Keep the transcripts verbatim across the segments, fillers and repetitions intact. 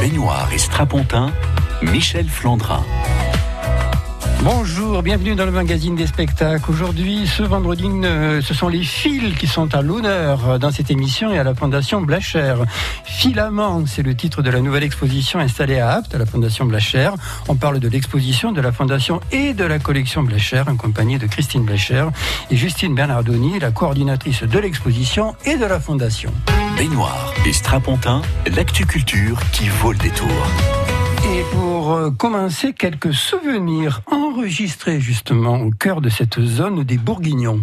Baignoire et Strapontins, Michel Flandrin. Bonjour, bienvenue dans le magazine des spectacles. Aujourd'hui, ce vendredi, ce sont les fils qui sont à l'honneur dans cette émission et à la Fondation Blachère. Filaments, c'est le titre de la nouvelle exposition installée à Apt, à la Fondation Blachère. On parle de l'exposition, de la Fondation et de la collection Blachère, en compagnie de Christine Blachère et Justine Bernardoni, la coordinatrice de l'exposition et de la Fondation. Baignoire et Strapontins, l'actu culture qui vaut le détour. Et pour commencer, quelques souvenirs enregistrés justement au cœur de cette zone des Bourguignons.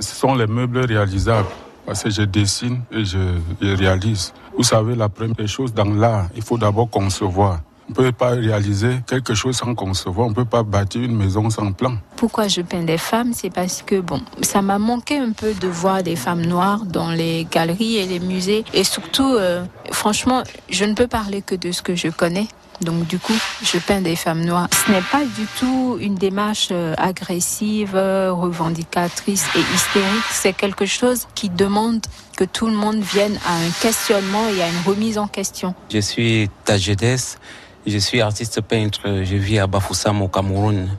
Ce sont les meubles réalisables, parce que je dessine et je, je réalise. Vous savez, la première chose dans l'art, il faut d'abord concevoir. On ne peut pas réaliser quelque chose sans concevoir, on ne peut pas bâtir une maison sans plan. Pourquoi je peins des femmes, c'est parce que bon, ça m'a manqué un peu de voir des femmes noires dans les galeries et les musées. Et surtout, euh, franchement, je ne peux parler que de ce que je connais. Donc du coup, je peins des femmes noires. Ce n'est pas du tout une démarche agressive, revendicatrice et hystérique. C'est quelque chose qui demande que tout le monde vienne à un questionnement et à une remise en question. Je suis Tadjédès, je suis artiste peintre, je vis à Bafoussam au Cameroun.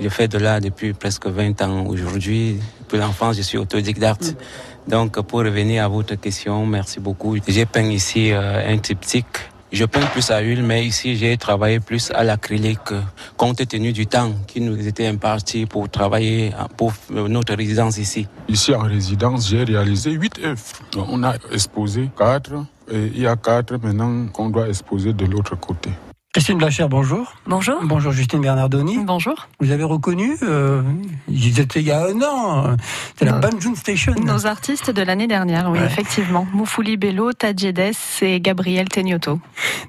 Je fais de l'art depuis presque vingt ans aujourd'hui. Depuis l'enfance, je suis autodidacte. Donc pour revenir à votre question, merci beaucoup. J'ai peint ici un triptyque. Je peins plus à huile, mais ici j'ai travaillé plus à l'acrylique, compte tenu du temps qui nous était imparti pour travailler pour notre résidence ici. Ici en résidence, j'ai réalisé huit œuvres. On a exposé quatre, et il y a quatre maintenant qu'on doit exposer de l'autre côté. Christine Blachère, bonjour. Bonjour. Bonjour Justine Bernardoni. Bonjour. Vous avez reconnu, euh, ils étaient il y a un an, c'est la Banjoun Station. Nos artistes de l'année dernière, oui, ouais. Effectivement. Moufuli Bello, Tadjédès et Gabriel Tegnotto.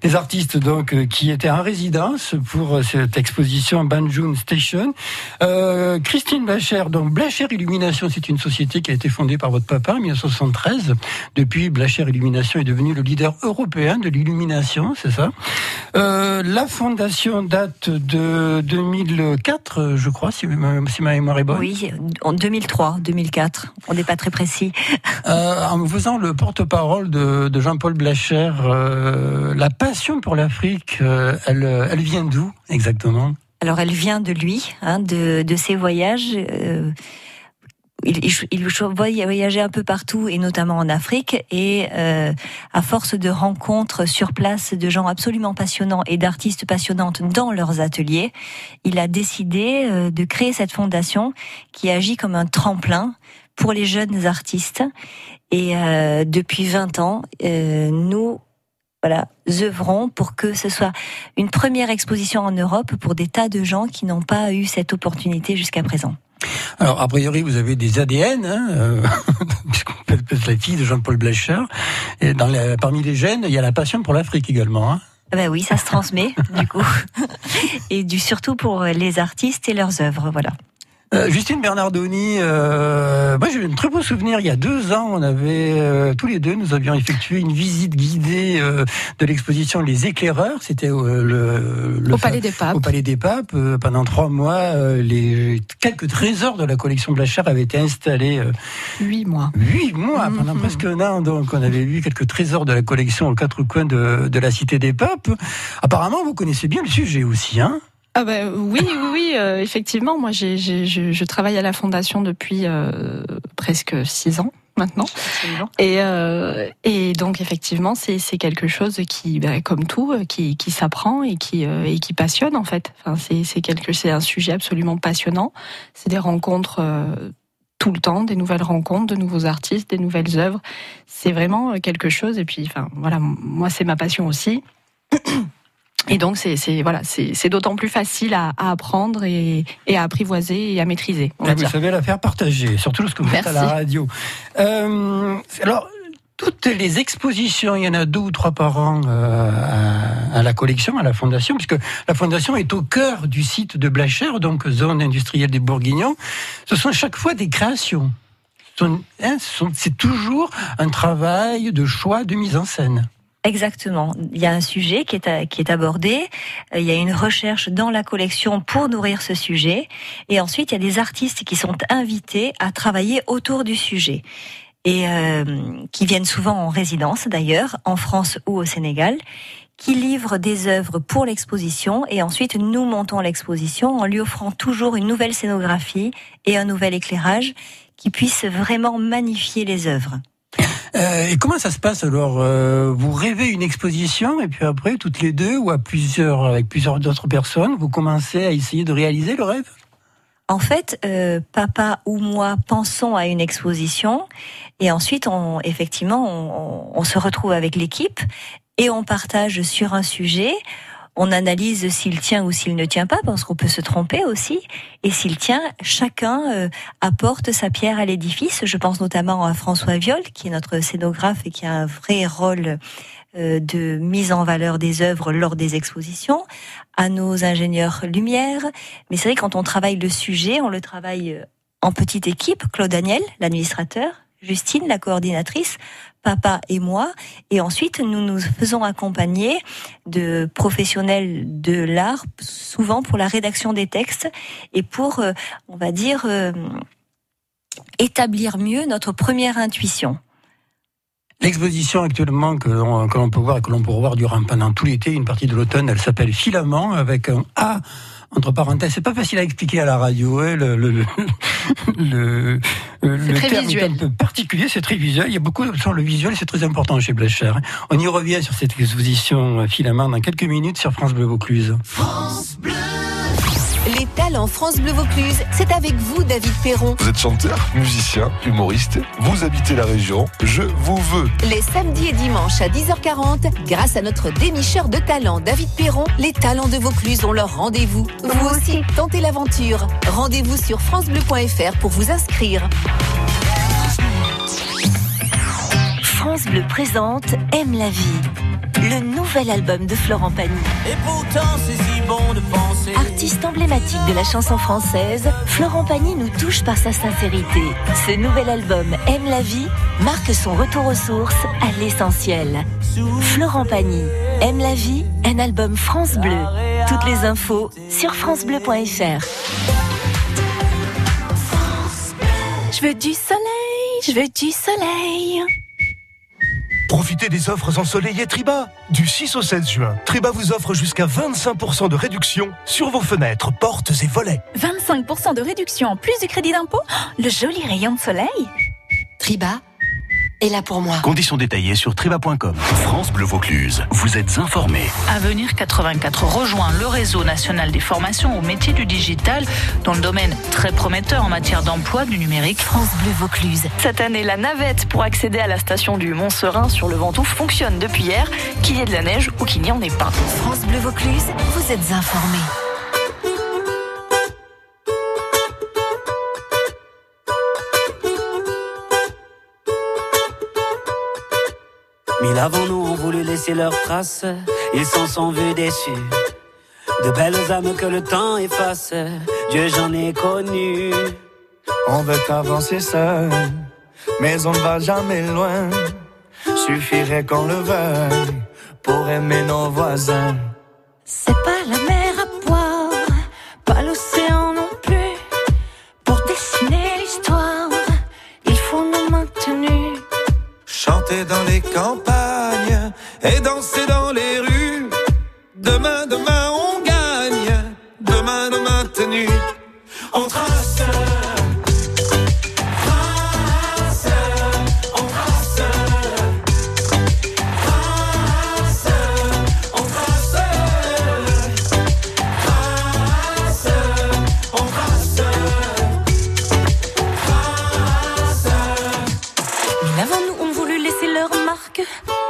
Des artistes donc qui étaient en résidence pour cette exposition Banjoun Station. Euh, Christine Blachère, donc Blachère Illumination, c'est une société qui a été fondée par votre papa en dix-neuf cent soixante-treize. Depuis, Blachère Illumination est devenue le leader européen de l'illumination, c'est ça. Euh, La fondation date de deux mille quatre, je crois, si ma, si ma mémoire est bonne. Oui, en deux mille trois, deux mille quatre, on n'est pas très précis. Euh, en faisant le porte-parole de, de Jean-Paul Blachère, euh, la passion pour l'Afrique, euh, elle, elle vient d'où exactement? Alors elle vient de lui, hein, de, de ses voyages. Euh... Il, il, il voyageait un peu partout et notamment en Afrique et euh, à force de rencontres sur place de gens absolument passionnants et d'artistes passionnantes dans leurs ateliers, il a décidé euh, de créer cette fondation qui agit comme un tremplin pour les jeunes artistes et euh, depuis vingt ans, euh, nous voilà, œuvrons pour que ce soit une première exposition en Europe pour des tas de gens qui n'ont pas eu cette opportunité jusqu'à présent. Alors, a priori, vous avez des A D N, hein, euh, puisqu'on peut être la fille de Jean-Paul Blachère. Et dans la, parmi les gènes, il y a la passion pour l'Afrique également. Hein. Ben oui, ça se transmet, du coup. Et du, surtout pour les artistes et leurs œuvres, voilà. Euh, Justine Bernardoni, euh, moi j'ai un très beau souvenir, il y a deux ans, on avait, euh, tous les deux, nous avions effectué une visite guidée euh, de l'exposition Les Éclaireurs, c'était euh, le, le... Au Palais des Papes. Au Palais des Papes, euh, pendant trois mois, euh, les quelques trésors de la collection Blachère avaient été installés... Euh, huit mois. Huit mois, pendant mmh. presque un an, donc on avait vu quelques trésors de la collection aux quatre coins de, de la Cité des Papes. Apparemment, vous connaissez bien le sujet aussi, hein? Ah ben, oui, oui, oui euh, effectivement, moi j'ai, j'ai, je, je travaille à la Fondation depuis euh, presque six ans maintenant. Et, euh, et donc effectivement, c'est, c'est quelque chose qui, ben, comme tout, qui, qui s'apprend et qui, euh, et qui passionne en fait. Enfin, c'est, c'est, quelque, c'est un sujet absolument passionnant, c'est des rencontres... Euh, tout le temps, des nouvelles rencontres, de nouveaux artistes, des nouvelles œuvres. C'est vraiment quelque chose. Et puis, enfin, voilà, moi, c'est ma passion aussi. Et donc, c'est, c'est, voilà, c'est, c'est d'autant plus facile à, à apprendre et, et à apprivoiser et à maîtriser. On va dire. Vous savez la faire partager, surtout ce que vous faites à la radio. Euh, alors, toutes les expositions, il y en a deux ou trois par an euh, à, à la collection, à la Fondation, puisque la Fondation est au cœur du site de Blachère, donc zone industrielle des Bourguignons. Ce sont chaque fois des créations. Ce sont, hein, ce sont, c'est toujours un travail de choix, de mise en scène. Exactement. Il y a un sujet qui est, à, qui est abordé, il y a une recherche dans la collection pour nourrir ce sujet, et ensuite il y a des artistes qui sont invités à travailler autour du sujet, et euh, qui viennent souvent en résidence d'ailleurs, en France ou au Sénégal, qui livre des œuvres pour l'exposition et ensuite nous montons l'exposition en lui offrant toujours une nouvelle scénographie et un nouvel éclairage qui puisse vraiment magnifier les œuvres. Euh, et comment ça se passe alors euh, vous rêvez une exposition et puis après toutes les deux ou à plusieurs avec plusieurs d'autres personnes vous commencez à essayer de réaliser le rêve? En fait, euh, papa ou moi pensons à une exposition et ensuite on effectivement on, on se retrouve avec l'équipe et on partage sur un sujet. On analyse s'il tient ou s'il ne tient pas, parce qu'on peut se tromper aussi. Et s'il tient, chacun euh, apporte sa pierre à l'édifice. Je pense notamment à François Viol, qui est notre scénographe et qui a un vrai rôle euh, de mise en valeur des œuvres lors des expositions, à nos ingénieurs lumière. Mais c'est vrai, quand on travaille le sujet, on le travaille en petite équipe. Claude Daniel, l'administrateur, Justine, la coordinatrice, papa et moi, et ensuite nous nous faisons accompagner de professionnels de l'art, souvent pour la rédaction des textes et pour, euh, on va dire, euh, établir mieux notre première intuition. L'exposition actuellement que l'on, que l'on peut voir et que l'on pourra voir durant pendant tout l'été, une partie de l'automne, elle s'appelle Filaments avec un A entre parenthèses. C'est pas facile à expliquer à la radio, hein, le, le, le, le, le terme est un peu particulier, c'est très visuel. Il y a beaucoup sur le visuel, c'est très important chez Blachère. On y revient sur cette exposition Filaments dans quelques minutes sur France Bleu Vaucluse. France Bleu. Les talents France Bleu Vaucluse, c'est avec vous David Perron. Vous êtes chanteur, musicien, humoriste, vous habitez la région, je vous veux. Les samedis et dimanches à dix heures quarante, grâce à notre dénicheur de talents David Perron, les talents de Vaucluse ont leur rendez-vous. Vous aussi, tentez l'aventure. Rendez-vous sur francebleu point fr pour vous inscrire. France Bleu présente Aime la vie, le nouvel album de Florent Pagny. Et pourtant c'est si bon de penser. Artiste emblématique de la chanson française, Florent Pagny nous touche par sa sincérité. Ce nouvel album Aime la vie marque son retour aux sources, à l'essentiel. Florent Pagny, Aime la vie, un album France Bleu. Toutes les infos sur francebleu point fr. Je veux du soleil, je veux du soleil. Profitez des offres ensoleillées Triba. Du six au seize juin, Triba vous offre jusqu'à vingt-cinq pour cent de réduction sur vos fenêtres, portes et volets. vingt-cinq pour cent de réduction en plus du crédit d'impôt ? Le joli rayon de soleil ! Triba est là pour moi. Conditions détaillées sur triba point com. France Bleu Vaucluse, vous êtes informés. Avenir quatre-vingt-quatre rejoint le réseau national des formations aux métiers du digital, dans le domaine très prometteur en matière d'emploi du numérique. France Bleu Vaucluse. Cette année, la navette pour accéder à la station du Mont-Serin sur le Ventoux fonctionne depuis hier, qu'il y ait de la neige ou qu'il n'y en ait pas. France Bleu Vaucluse, vous êtes informés. Mille avant nous ont voulu laisser leurs traces, ils s'en sont vus déçus. De belles âmes que le temps efface, Dieu j'en ai connu. On veut avancer seul, mais on ne va jamais loin. Suffirait qu'on le veuille, pour aimer nos voisins. C'est pas la mer à boire, pas l'océan non plus. Pour dessiner l'histoire, il faut nous maintenir. Chanter dans les campagnes et danser dans les rues. Demain, demain, on gagne. Demain, demain, tenu. On trace.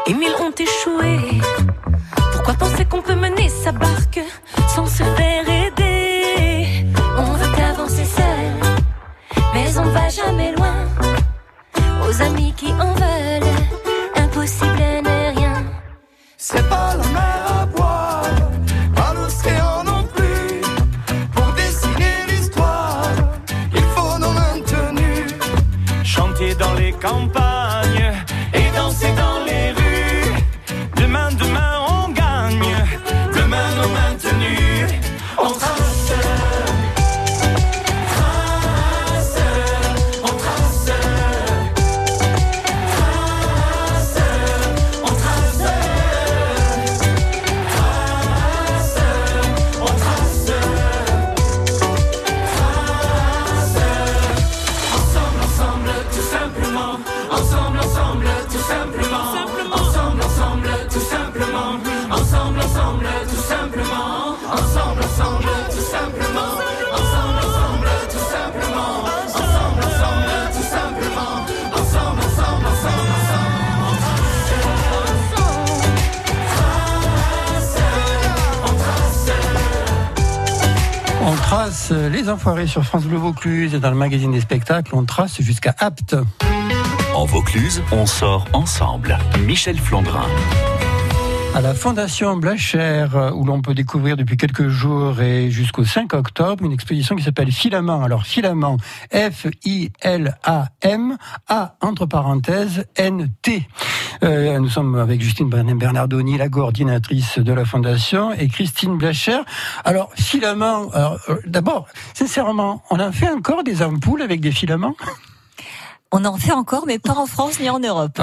Et mille ont échoué. Pourquoi penser qu'on peut mener sa barque sans se faire aider? On veut avancer seul, mais on ne va jamais loin. Aux amis qui en veulent, impossible n'est rien. C'est pas la mer à boire, pas l'océan non plus. Pour dessiner l'histoire, il faut nos mains tenues. Chanter dans les campagnes et danser dans les rues. Demain, demain, on gagne. Demain, nos mains tenues. On trace, trace, on trace, trace, on trace. ensemble, ensemble, tout simplement, ensemble, ensemble, tout simplement, ensemble, ensemble, tout simplement, ensemble, ensemble, tout simplement, ensemble, ensemble, ensemble, ensemble, on trace, on trace, on trace les enfoirés sur France Bleu Vaucluse et dans le magazine des spectacles, on trace jusqu'à Apt. En Vaucluse, on sort ensemble. Michel Flandrin. À la Fondation Blachère, où l'on peut découvrir depuis quelques jours et jusqu'au cinq octobre, une exposition qui s'appelle Filaments. Alors, Filaments, F I L A M, A entre parenthèses, N T. Euh, nous sommes avec Justine Bernardoni, la coordinatrice de la Fondation, et Christine Blachère. Alors, Filaments, alors, euh, d'abord, sincèrement, on en fait encore des ampoules avec des filaments ? On en fait encore, mais pas en France ni en Europe.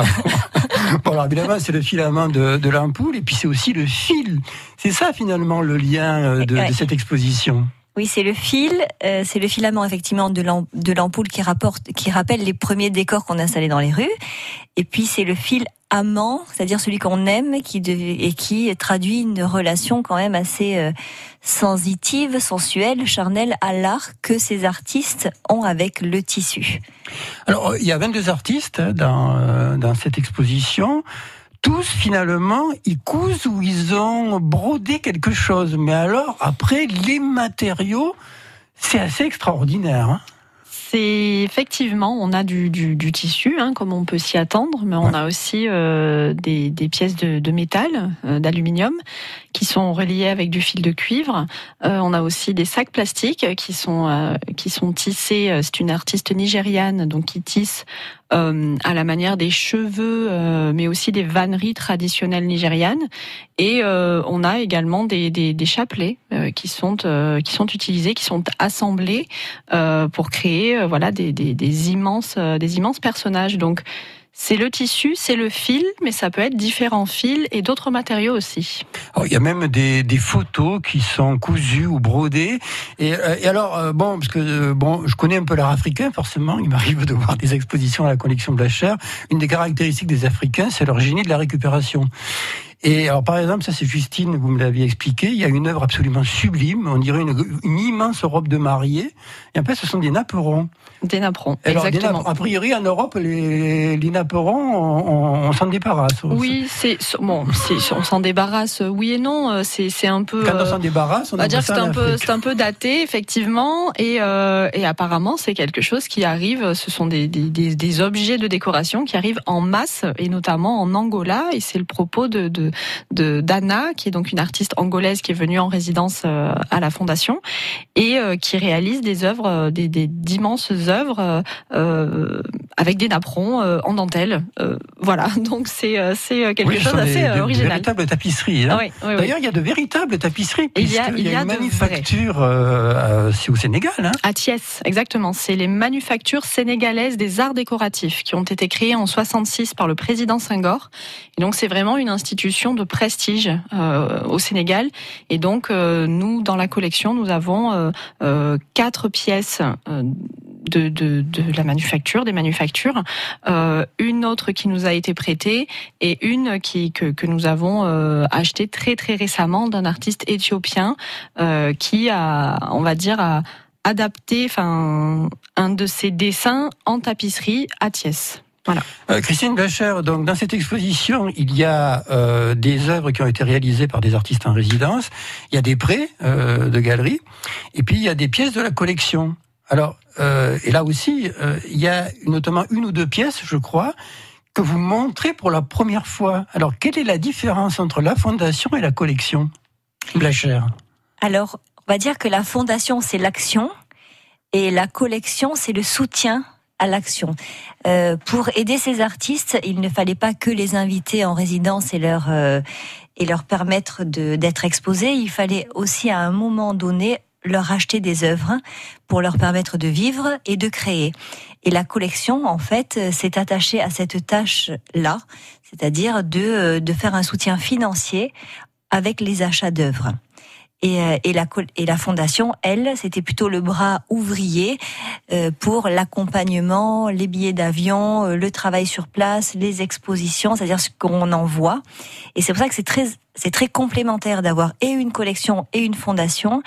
Bon, alors évidemment, c'est le filament de, de l'ampoule, et puis c'est aussi le fil. C'est ça, finalement, le lien de, ouais. de cette exposition. Oui, c'est le fil, euh, c'est le filament, effectivement, de, l'am- de l'ampoule qui, rapporte, qui rappelle les premiers décors qu'on installait dans les rues. Et puis, c'est le fil amant, c'est-à-dire celui qu'on aime qui de, et qui traduit une relation quand même assez euh, sensitive, sensuelle, charnelle à l'art que ces artistes ont avec le tissu. Alors, il y a vingt-deux artistes dans, euh, dans cette exposition. Tous, finalement, ils cousent ou ils ont brodé quelque chose. Mais alors, après, les matériaux, c'est assez extraordinaire, hein. C'est effectivement, on a du, du, du tissu, hein, comme on peut s'y attendre, mais on ouais. a aussi euh, des, des pièces de, de métal, euh, d'aluminium, qui sont reliées avec du fil de cuivre. Euh, on a aussi des sacs plastiques qui sont euh, qui sont tissés. C'est une artiste nigériane, donc qui tisse euh, à la manière des cheveux, euh, mais aussi des vanneries traditionnelles nigérianes. Et euh, on a également des des, des chapelets euh, qui sont euh, qui sont utilisés, qui sont assemblés euh, pour créer voilà des, des, des immenses euh, des immenses personnages. Donc c'est le tissu, c'est le fil, mais ça peut être différents fils et d'autres matériaux aussi. Alors, il y a même des, des photos qui sont cousues ou brodées. Et, euh, et alors, euh, bon, parce que euh, bon, je connais un peu l'art africain, forcément. Il m'arrive de voir des expositions à la collection Blachère. Une des caractéristiques des Africains, c'est leur génie de la récupération. Et alors, par exemple, ça c'est Justine, vous me l'aviez expliqué, il y a une œuvre absolument sublime, on dirait une, une immense robe de mariée, et après ce sont des napperons. Des napperons, alors, exactement. Des napp- a priori, en Europe, les, les napperons, on, on s'en débarrasse. Oui, c'est, bon, c'est, on s'en débarrasse, oui et non, c'est, c'est un peu... Quand on s'en débarrasse, on va dire que c'est un, peu, c'est un peu daté, effectivement, et, euh, et apparemment, c'est quelque chose qui arrive, ce sont des, des, des, des objets de décoration qui arrivent en masse, et notamment en Angola, et c'est le propos de, de de d'Anna, qui est donc une artiste angolaise qui est venue en résidence euh, à la Fondation et euh, qui réalise des œuvres, euh, des, des d'immenses œuvres euh, avec des napperons euh, en dentelle. Euh, voilà, donc c'est euh, c'est quelque oui, chose d'assez euh, original. De véritables tapisseries. Hein. Oui, oui, oui. D'ailleurs, il y a de véritables tapisseries. Il y a, il y a, y a une manufacture, euh, c'est au Sénégal. Hein. À Thiès, exactement. C'est les manufactures sénégalaises des arts décoratifs qui ont été créées en soixante-six par le président Senghor. Et donc c'est vraiment une institution de prestige euh, au Sénégal, et donc euh, nous dans la collection nous avons euh, euh, quatre pièces euh, de, de, de la manufacture, des manufactures, euh, une autre qui nous a été prêtée et une qui que, que nous avons euh, achetée très très récemment d'un artiste éthiopien euh, qui a, on va dire, a adapté enfin un de ses dessins en tapisserie à Thiès. Voilà. Euh, Christine Blachère, donc dans cette exposition, il y a euh, des œuvres qui ont été réalisées par des artistes en résidence, il y a des prêts euh, de galeries, et puis il y a des pièces de la collection. Alors, euh, et là aussi, euh, il y a notamment une ou deux pièces, je crois, que vous montrez pour la première fois. Alors, quelle est la différence entre la Fondation et la collection Blachère ? Alors, on va dire que la Fondation, c'est l'action, et la collection, c'est le soutien à l'action. Euh, pour aider ces artistes, il ne fallait pas que les inviter en résidence et leur euh, et leur permettre de d'être exposés. Il fallait aussi à un moment donné leur acheter des œuvres pour leur permettre de vivre et de créer. Et la collection, en fait, s'est attachée à cette tâche-là, c'est-à-dire de de faire un soutien financier avec les achats d'œuvres. Et, et, la, et la fondation, elle, c'était plutôt le bras ouvrier euh, pour l'accompagnement, les billets d'avion, le travail sur place, les expositions, c'est-à-dire ce qu'on envoie. Et c'est pour ça que c'est très, c'est très complémentaire d'avoir et une collection et une fondation,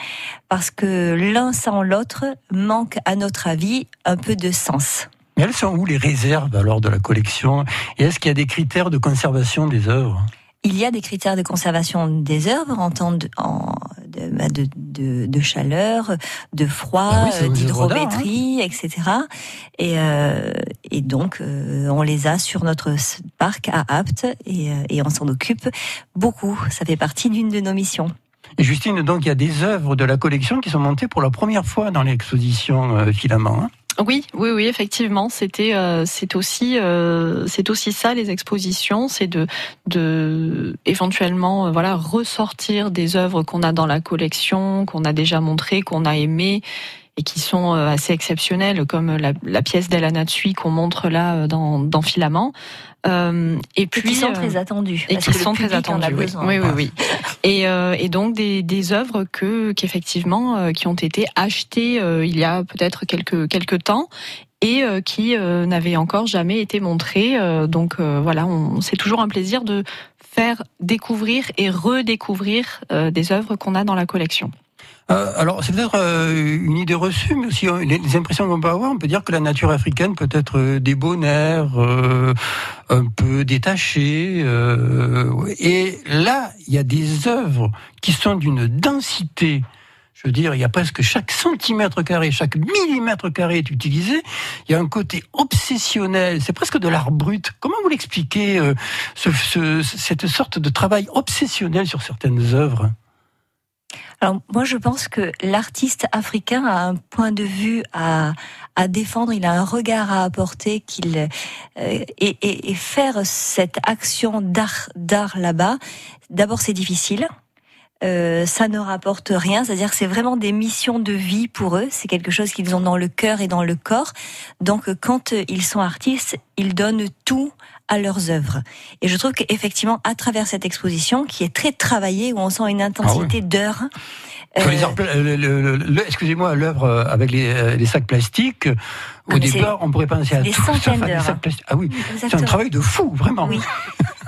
parce que l'un sans l'autre manque, à notre avis, un peu de sens. Mais elles sont où les réserves alors de la collection? Et est-ce qu'il y a des critères de conservation des œuvres? Il y a des critères de conservation des œuvres en temps de, en, de, de, de, de chaleur, de froid, ah oui, d'hydrométrie, hein. et cetera. Et, euh, et donc, euh, on les a sur notre parc à Apt et, et on s'en occupe beaucoup. Ça fait partie d'une de nos missions. Et Justine, donc, il y a des œuvres de la collection qui sont montées pour la première fois dans l'exposition euh, Filaments, hein. Oui, oui, oui, effectivement, c'était, euh, c'est aussi, euh, c'est aussi ça les expositions, c'est de, de, éventuellement, euh, voilà, ressortir des œuvres qu'on a dans la collection, qu'on a déjà montrées, qu'on a aimées et qui sont euh, assez exceptionnelles, comme la, la pièce d'El Anatsui qu'on montre là euh, dans, dans Filaments. Euh, et puis et qui sont très attendus et qui sont très attendus oui. oui oui oui et euh, et donc des des œuvres que qu'effectivement euh, qui ont été achetées euh, il y a peut-être quelques quelques temps et euh, qui euh, n'avaient encore jamais été montrées euh, donc euh, voilà on, c'est toujours un plaisir de faire découvrir et redécouvrir euh, des œuvres qu'on a dans la collection. Euh, alors, c'est peut-être euh, une idée reçue, mais aussi euh, les, les impressions qu'on peut avoir, on peut dire que la nature africaine peut être euh, débonnaire, euh, un peu détachée. Euh, et là, il y a des œuvres qui sont d'une densité, je veux dire, il y a presque chaque centimètre carré, chaque millimètre carré est utilisé. Il y a un côté obsessionnel, c'est presque de l'art brut. Comment vous l'expliquez, euh, ce, ce, cette sorte de travail obsessionnel sur certaines œuvres ? Alors moi je pense que l'artiste africain a un point de vue à à défendre, il a un regard à apporter qu'il euh, et, et, et faire cette action d'art d'art là-bas. D'abord c'est difficile. Euh, ça ne rapporte rien, c'est-à-dire que c'est vraiment des missions de vie pour eux, c'est quelque chose qu'ils ont dans le cœur et dans le corps, donc quand ils sont artistes, ils donnent tout à leurs œuvres. Et je trouve qu'effectivement, à travers cette exposition, qui est très travaillée, où on sent une intensité ah oui. d'heures... Euh... Le, le, le, excusez-moi, l'œuvre avec les, les sacs plastiques, au ah départ, on pourrait penser à des tout, centaines d'heures. Ah oui, exactement. C'est un travail de fou, vraiment. Oui.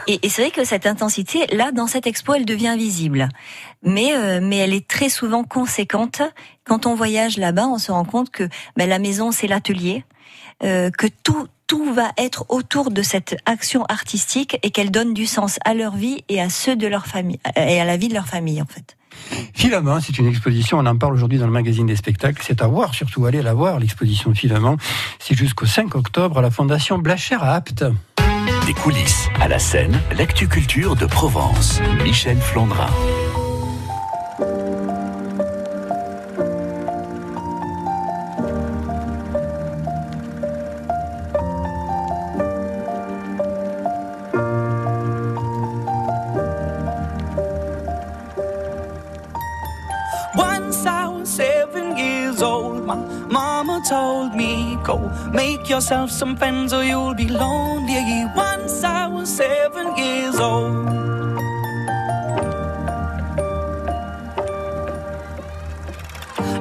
Et c'est vrai que cette intensité, là, dans cette expo, elle devient visible. Mais euh, mais elle est très souvent conséquente. Quand on voyage là-bas, on se rend compte que ben, la maison, c'est l'atelier, euh, que tout tout va être autour de cette action artistique et qu'elle donne du sens à leur vie et à ceux de leur famille et à la vie de leur famille, en fait. Filaments, c'est une exposition, on en parle aujourd'hui dans le magazine des spectacles, c'est à voir, surtout allez la voir, l'exposition Filaments. C'est jusqu'au cinq octobre à la Fondation Blachère à Apt. Des coulisses à la scène, l'actu culture de Provence. Michel Flandrin. Once I was seven years old, my mama told me, go make yourself some friends or you'll be lonely. Once I was seven years old.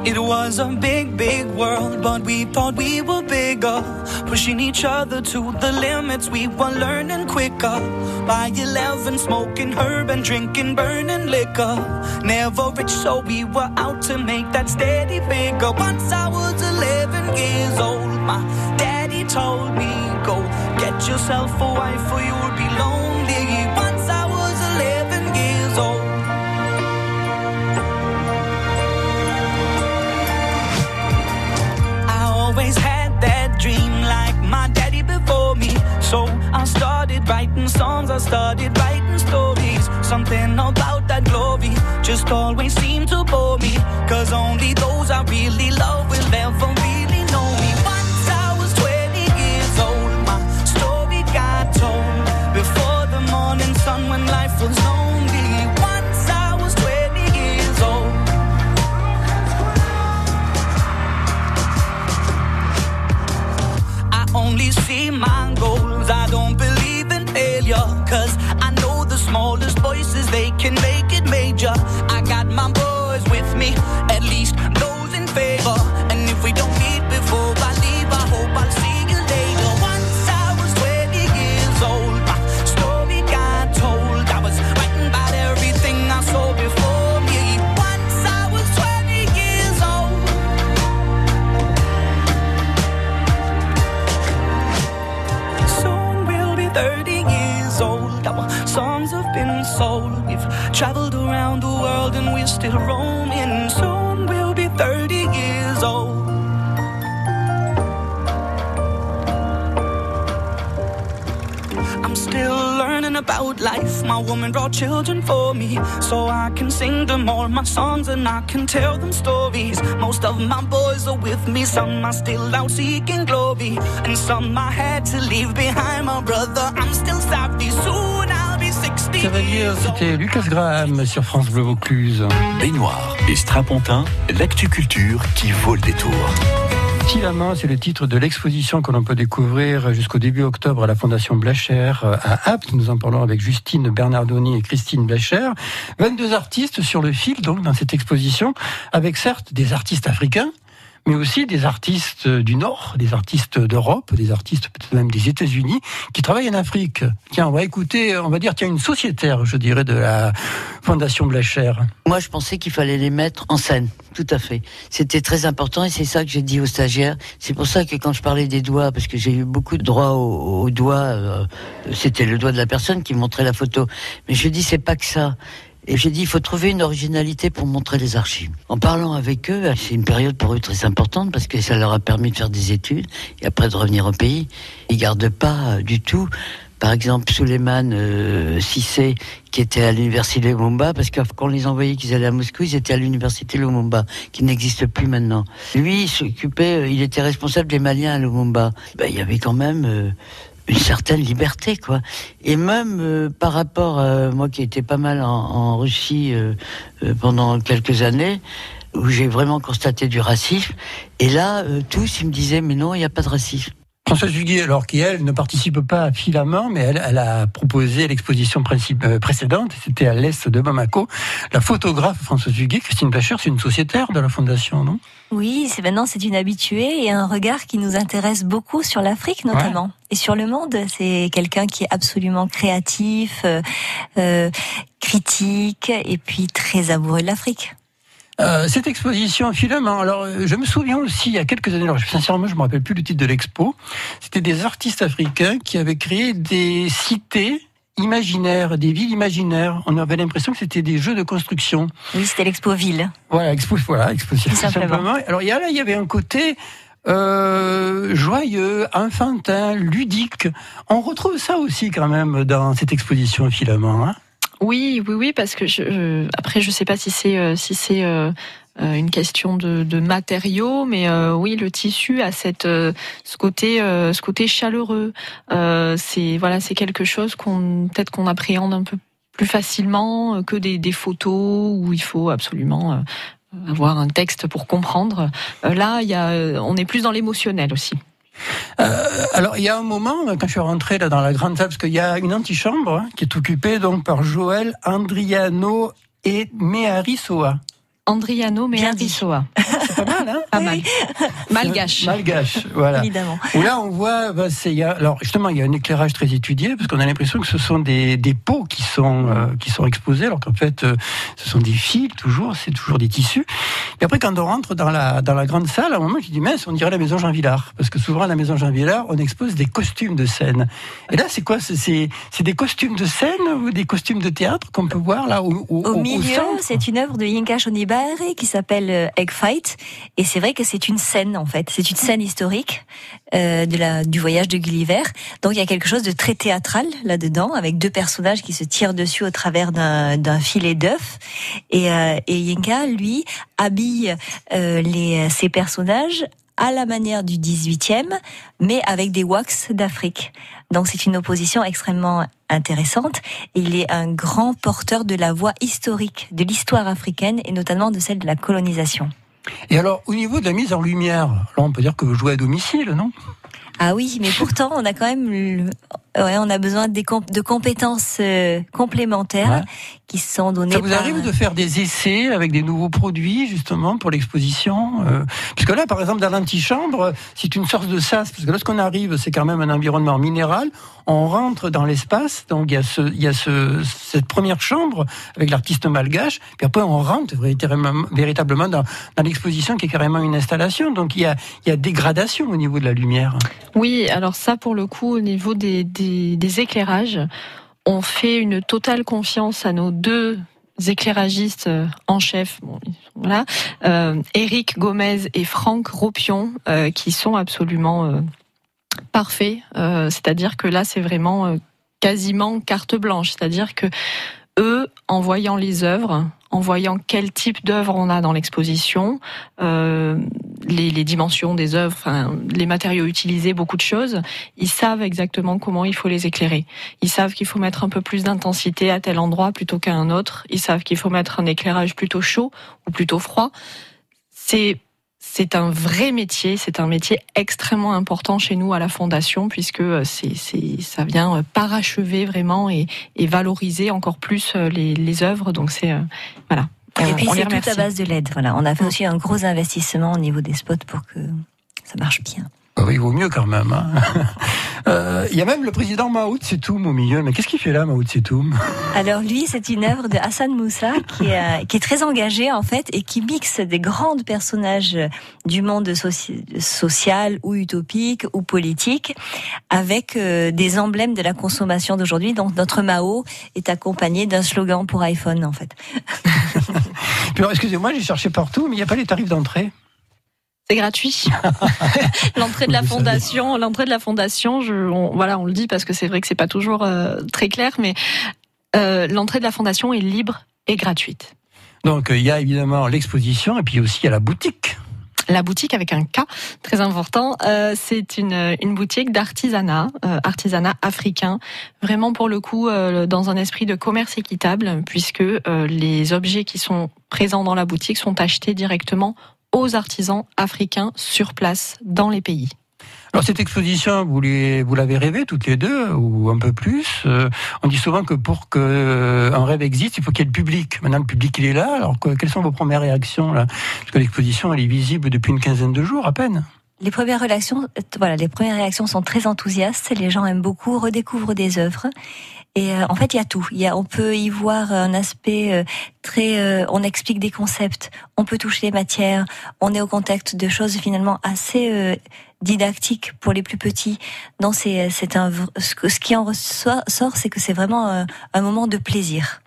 It was a big, big world, but we thought we were bigger, pushing each other to the limits, we were learning quicker. By eleven, smoking herb and drinking burning liquor. Never rich, so we were out to make that steady figure. Once I was eleven years old, my daddy told me, go get yourself a wife or you'll be lonely. Once I was eleven years old. Always had that dream like my daddy before me, so I started writing songs, I started writing stories. Something about that glory just always seemed to bore me, cause only those I really love will ever really know me. Once I was twenty years old, my story got told before the morning sun when life was lonely. Once I was twenty years old. Only see my goals, I don't believe in failure, cause I know the smallest voices, they can make it major. I got my boy around the world and we're still roaming. And soon we'll be thirty years old. I'm still learning about life. My woman brought children for me, so I can sing them all my songs and I can tell them stories. Most of my boys are with me, some are still out seeking glory, and some I had to leave behind. My brother, I'm still savvy, soon I'll be sixty. C'était Lucas Graham sur France Bleu Vaucluse. Baignoire et Strapontins, l'actu culture qui vaut le détour. Filaments, c'est le titre de l'exposition que l'on peut découvrir jusqu'au début octobre à la Fondation Blachère à Apt. Nous en parlons avec Justine Bernardoni et Christine Blachère. vingt-deux artistes sur le fil, donc, dans cette exposition, avec certes des artistes africains, mais aussi des artistes du Nord, des artistes d'Europe, des artistes peut-être même des États-Unis, qui travaillent en Afrique. Tiens, on va écouter, on va dire, tiens, une sociétaire, je dirais, de la Fondation Blachère. Moi, je pensais qu'il fallait les mettre en scène, tout à fait. C'était très important, et c'est ça que j'ai dit aux stagiaires. C'est pour ça que quand je parlais des doigts, parce que j'ai eu beaucoup de droits aux, aux doigts, euh, c'était le doigt de la personne qui montrait la photo. Mais je dis, c'est pas que ça. Et j'ai dit, il faut trouver une originalité pour montrer les archives. En parlant avec eux, c'est une période pour eux très importante parce que ça leur a permis de faire des études et après de revenir au pays. Ils ne gardent pas du tout, par exemple, Souleymane euh, Cissé, qui était à l'université Lumumba, parce que quand on les envoyait qu'ils allaient à Moscou, ils étaient à l'université Lumumba, qui n'existe plus maintenant. Lui, il s'occupait, il était responsable des Maliens à Lumumba. Ben, il y avait quand même... Euh, une certaine liberté, quoi. Et même euh, par rapport, euh, moi qui étais pas mal en, en Russie euh, euh, pendant quelques années, où j'ai vraiment constaté du racisme, et là, euh, tous, ils me disaient, mais non, il n'y a pas de racisme. Françoise Huguier, alors qu'elle ne participe pas à Filaments, mais elle, elle a proposé l'exposition principe, euh, précédente, c'était à l'Est de Bamako. La photographe Françoise Huguier, Christine Blachère, c'est une sociétaire de la Fondation, non ? Oui, c'est, maintenant c'est une habituée et un regard qui nous intéresse beaucoup sur l'Afrique notamment, ouais. Et sur le monde. C'est quelqu'un qui est absolument créatif, euh, euh, critique et puis très amoureux de l'Afrique. Euh, cette exposition Filaments, alors je me souviens aussi il y a quelques années, alors sincèrement je me rappelle plus le titre de l'expo, c'était des artistes africains qui avaient créé des cités imaginaires, des villes imaginaires. On avait l'impression que c'était des jeux de construction. Oui, c'était l'expo ville. Voilà, expo, voilà, expo tout simplement. Alors il y a là, il y avait un côté euh, joyeux, enfantin, ludique. On retrouve ça aussi quand même dans cette exposition Filaments, hein. Oui, oui, oui, parce que je, je, après, je sais pas si c'est euh, si c'est euh, une question de, de matériaux, mais euh, oui, le tissu a cette euh, ce côté euh, ce côté chaleureux. Euh, c'est voilà, c'est quelque chose qu'on peut-être qu'on appréhende un peu plus facilement que des, des photos où il faut absolument euh, avoir un texte pour comprendre. Euh, là, il y a, on est plus dans l'émotionnel aussi. Euh, alors il y a un moment quand je suis rentré là dans la grande salle, parce qu'il y a une antichambre hein, qui est occupée donc par Joël Andriano et Méharisoa. Andriano Méharisoa. C'est pas mal, hein? Pas mal. Malgache. Malgache, voilà. Évidemment. Où là, on voit, bah, c'est, y a, alors justement, il y a un éclairage très étudié, parce qu'on a l'impression que ce sont des, des peaux qui sont, euh, qui sont exposées, alors qu'en fait, euh, ce sont des fils, toujours, c'est toujours des tissus. Et après, quand on rentre dans la, dans la grande salle, à un moment, je dis, mince, on dirait la maison Jean Villard. Parce que souvent, à la maison Jean Villard, on expose des costumes de scène. Et là, c'est quoi? C'est, c'est, c'est des costumes de scène, ou des costumes de théâtre qu'on peut voir, là, au, au, au milieu, au c'est une œuvre de Yinka Shonibare qui s'appelle Egg Fight. Et c'est vrai que c'est une scène en fait, c'est une scène historique euh, de la, du voyage de Gulliver. Donc il y a quelque chose de très théâtral là-dedans, avec deux personnages qui se tirent dessus au travers d'un, d'un filet d'œuf. Et, euh, et Yinka, lui, habille euh, les, ses personnages à la manière du dix-huitième, mais avec des wax d'Afrique. Donc c'est une opposition extrêmement intéressante. Il est un grand porteur de la voix historique, de l'histoire africaine, et notamment de celle de la colonisation. Et alors, au niveau de la mise en lumière, là on peut dire que vous jouez à domicile, non ? Ah oui, mais pourtant on a quand même, le... ouais, on a besoin de, comp- de compétences euh, complémentaires ouais. qui sont données. Ça vous par... arrive de faire des essais avec des nouveaux produits justement pour l'exposition euh, parce que là, par exemple, dans l'antichambre, c'est une sorte de sas, parce que lorsqu'on arrive, c'est quand même un environnement minéral. On rentre dans l'espace, donc il y a ce, il y a ce, cette première chambre avec l'artiste malgache, puis après on rentre véritablement dans, dans l'exposition qui est carrément une installation, donc il y a, il y a dégradation au niveau de la lumière. Oui, alors ça pour le coup au niveau des, des, des éclairages, on fait une totale confiance à nos deux éclairagistes en chef, bon, voilà, euh, Éric Gomez et Franck Ropion, euh, qui sont absolument euh, parfaits. Euh, c'est-à-dire que là, c'est vraiment euh, quasiment carte blanche. C'est-à-dire que eux, en voyant les œuvres, en voyant quel type d'œuvre on a dans l'exposition, euh, les, les dimensions des œuvres, enfin, les matériaux utilisés, beaucoup de choses, ils savent exactement comment il faut les éclairer. Ils savent qu'il faut mettre un peu plus d'intensité à tel endroit plutôt qu'à un autre. Ils savent qu'il faut mettre un éclairage plutôt chaud ou plutôt froid. C'est... C'est un vrai métier, c'est un métier extrêmement important chez nous à la Fondation, puisque c'est, c'est, ça vient parachever vraiment et, et valoriser encore plus les, les œuvres. Donc c'est, euh, voilà. Et euh, puis on c'est tout à base de l'aide. Voilà. On a fait aussi un gros investissement au niveau des spots pour que ça marche bien. Oui, il vaut mieux quand même. Hein. Euh, il y a même le président Mao Tsé-toung au milieu. Mais qu'est-ce qu'il fait là, Mao Tsé-toung? Alors lui, c'est une œuvre de Hassan Moussa qui est, qui est très engagé en fait et qui mixe des grands personnages du monde soci... social ou utopique ou politique avec euh, des emblèmes de la consommation d'aujourd'hui. Donc notre Mao est accompagné d'un slogan pour iPhone en fait. Puis, alors, excusez-moi, j'ai cherché partout, mais il n'y a pas les tarifs d'entrée. C'est gratuit. L'entrée de la fondation, l'entrée de la fondation, je, on, voilà, on le dit parce que c'est vrai que c'est pas toujours euh, très clair, mais euh, l'entrée de la fondation est libre et gratuite. Donc il euh, y a évidemment l'exposition et puis aussi il y a la boutique. La boutique avec un K, très important, euh, c'est une, une boutique d'artisanat, euh, artisanat africain, vraiment pour le coup euh, dans un esprit de commerce équitable, puisque euh, les objets qui sont présents dans la boutique sont achetés directement aux artisans africains sur place dans les pays. Alors cette exposition, vous, les, vous l'avez rêvée toutes les deux, ou un peu plus. Euh, on dit souvent que pour qu'un euh, rêve existe, il faut qu'il y ait le public. Maintenant le public il est là, alors que, quelles sont vos premières réactions là? Parce que l'exposition elle est visible depuis une quinzaine de jours à peine. Les premières réactions, voilà, les premières réactions sont très enthousiastes, les gens aiment beaucoup, redécouvrent des œuvres. Et euh, en fait, il y a tout. Il y a, on peut y voir un aspect euh, très. Euh, on explique des concepts. On peut toucher les matières. On est au contact de choses finalement assez euh, didactiques pour les plus petits. Non, c'est c'est un. Ce qui en ressort, c'est que c'est vraiment un, un moment de plaisir.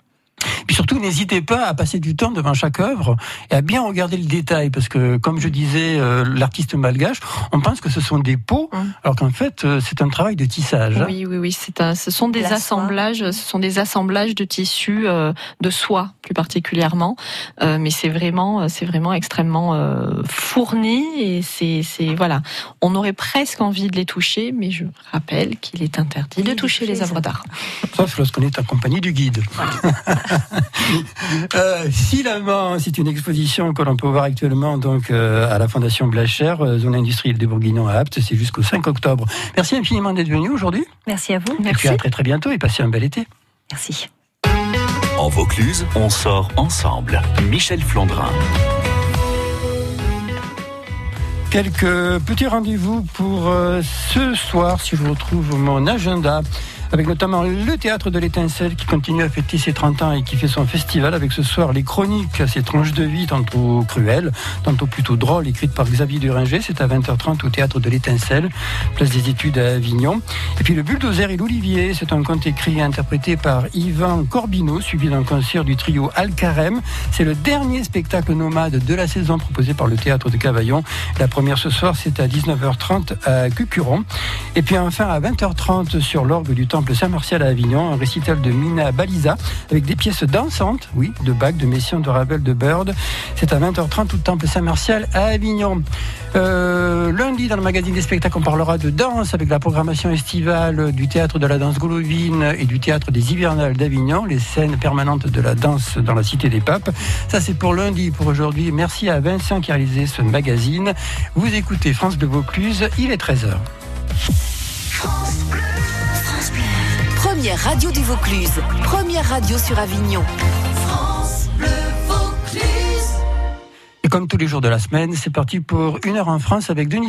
Et puis surtout, n'hésitez pas à passer du temps devant chaque œuvre et à bien regarder le détail, parce que, comme je disais, euh, l'artiste malgache, on pense que ce sont des pots, mmh. alors qu'en fait, euh, c'est un travail de tissage. Oui, hein. oui, oui, c'est un, ce sont des La assemblages, soie. ce sont des assemblages de tissus, euh, de soie plus particulièrement, euh, mais c'est vraiment, c'est vraiment extrêmement euh, fourni et c'est, c'est, voilà, on aurait presque envie de les toucher, mais je rappelle qu'il est interdit oui, de toucher les œuvres d'art, sauf lorsqu'on est accompagné du guide. Ouais. euh, Filaments, c'est une exposition que l'on peut voir actuellement donc, euh, à la Fondation Blachère, euh, zone industrielle des Bourguignons à Apt, c'est jusqu'au cinq octobre. Merci infiniment d'être venu aujourd'hui. Merci à vous. Et Merci. Puis à très très bientôt et passez un bel été. Merci. En Vaucluse, on sort ensemble. Michel Flandrin. Quelques petits rendez-vous pour euh, ce soir, si je retrouve mon agenda, avec notamment le Théâtre de l'Étincelle qui continue à fêter ses trente ans et qui fait son festival avec ce soir les chroniques à ses tranches de vie, tantôt cruelles, tantôt plutôt drôles, écrites par Xavier Duringer. C'est à vingt heures trente au Théâtre de l'Étincelle, place des Études à Avignon. Et puis le Bulldozer et l'Olivier, c'est un conte écrit et interprété par Yvan Corbineau, suivi d'un concert du trio Alcarem. C'est le dernier spectacle nomade de la saison proposé par le Théâtre de Cavaillon. La première ce soir, c'est à dix-neuf heures trente à Cucuron. Et puis enfin à vingt heures trente sur l'orgue du Temple Saint Martial à Avignon, un récital de Mina Baliza avec des pièces dansantes, oui, de Bach, de Messiaen, de Ravel, de Bird. C'est à vingt heures trente au Temple Saint Martial à Avignon. Euh, lundi, dans le magazine des spectacles, on parlera de danse avec la programmation estivale du Théâtre de la Danse Golovine et du Théâtre des Hivernales d'Avignon, les scènes permanentes de la danse dans la Cité des Papes. Ça, c'est pour lundi, pour aujourd'hui. Merci à Vincent qui a réalisé ce magazine. Vous écoutez France Bleu Vaucluse, il est treize heures. France Bleu. Première radio du Vaucluse, première radio sur Avignon. France Bleu Vaucluse. Et comme tous les jours de la semaine, c'est parti pour une heure en France avec Denis.